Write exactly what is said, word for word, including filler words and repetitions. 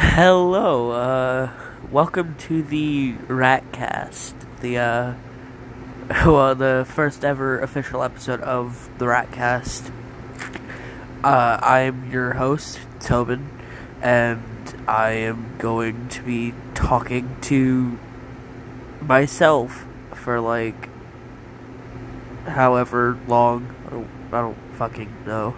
Hello, uh, welcome to the Ratcast, the, uh, well, the first ever official episode of the Ratcast. Uh, I'm your host, Tobin, and I am going to be talking to myself for, like, however long, I don't, I don't fucking know.